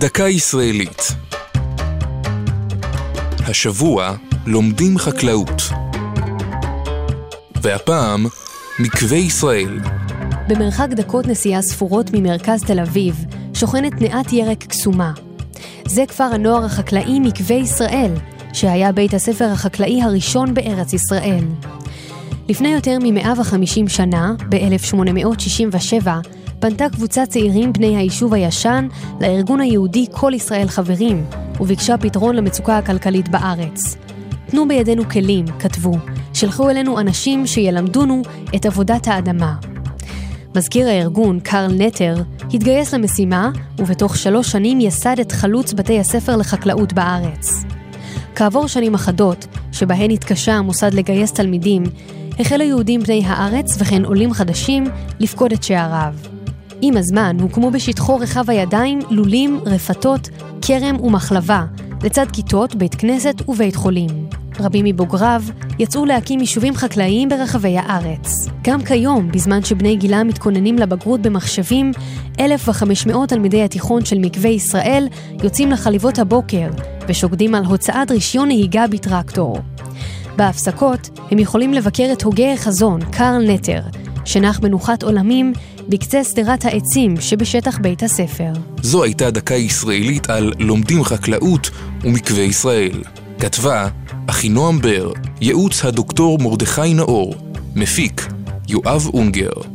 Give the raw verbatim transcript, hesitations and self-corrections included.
דקה ישראלית. השבוע לומדים חקלאות. והפעם מקווה ישראל. במרחק דקות נסיעה ספורות ממרכז תל אביב, שוכנת נעת ירק קסומה. זה כפר הנוער החקלאי מקווה ישראל, שהיה בית הספר החקלאי הראשון בארץ ישראל. לפני יותר מ-מאה וחמישים שנה, ב-אלף שמונה מאות שישים ושבע, פנתה קבוצת צעירים בני היישוב הישן לארגון היהודי כל ישראל חברים, וביקשה פתרון למצוקה הכלכלית בארץ. תנו בידינו כלים, כתבו, שלחו אלינו אנשים שילמדונו את עבודת האדמה. מזכיר הארגון, קארל נטר, התגייס למשימה, ובתוך שלוש שנים יסד את חלוץ בתי הספר לחקלאות בארץ. כעבור שנים אחדות, שבהן התקשה המוסד לגייס תלמידים, החלו יהודים בני הארץ וכן עולים חדשים לפקוד את שעריו. עם הזמן הוקמו בשטחו רחב הידיים, לולים, רפתות, קרם ומחלבה, לצד כיתות, בית כנסת ובית חולים. רבים מבוגריו יצאו להקים יישובים חקלאיים ברחבי הארץ. גם כיום, בזמן שבני גילה מתכוננים לבגרות במחשבים, אלף וחמש מאות תלמידי התיכון של מקווה ישראל יוצאים לחליבות הבוקר ושוקדים על הוצאת רישיון נהיגה בטרקטור. בהפסקות הם יכולים לבקר את הוגה החזון, קארל נטר, שנח מנוחת עולמים בקצה שדרת העצים שבשטח בית הספר. זו הייתה דקה ישראלית על לומדים חקלאות ומקווה ישראל. כתבה אחי נועם בר, ייעוץ הדוקטור מורדכי נאור, מפיק יואב אונגר.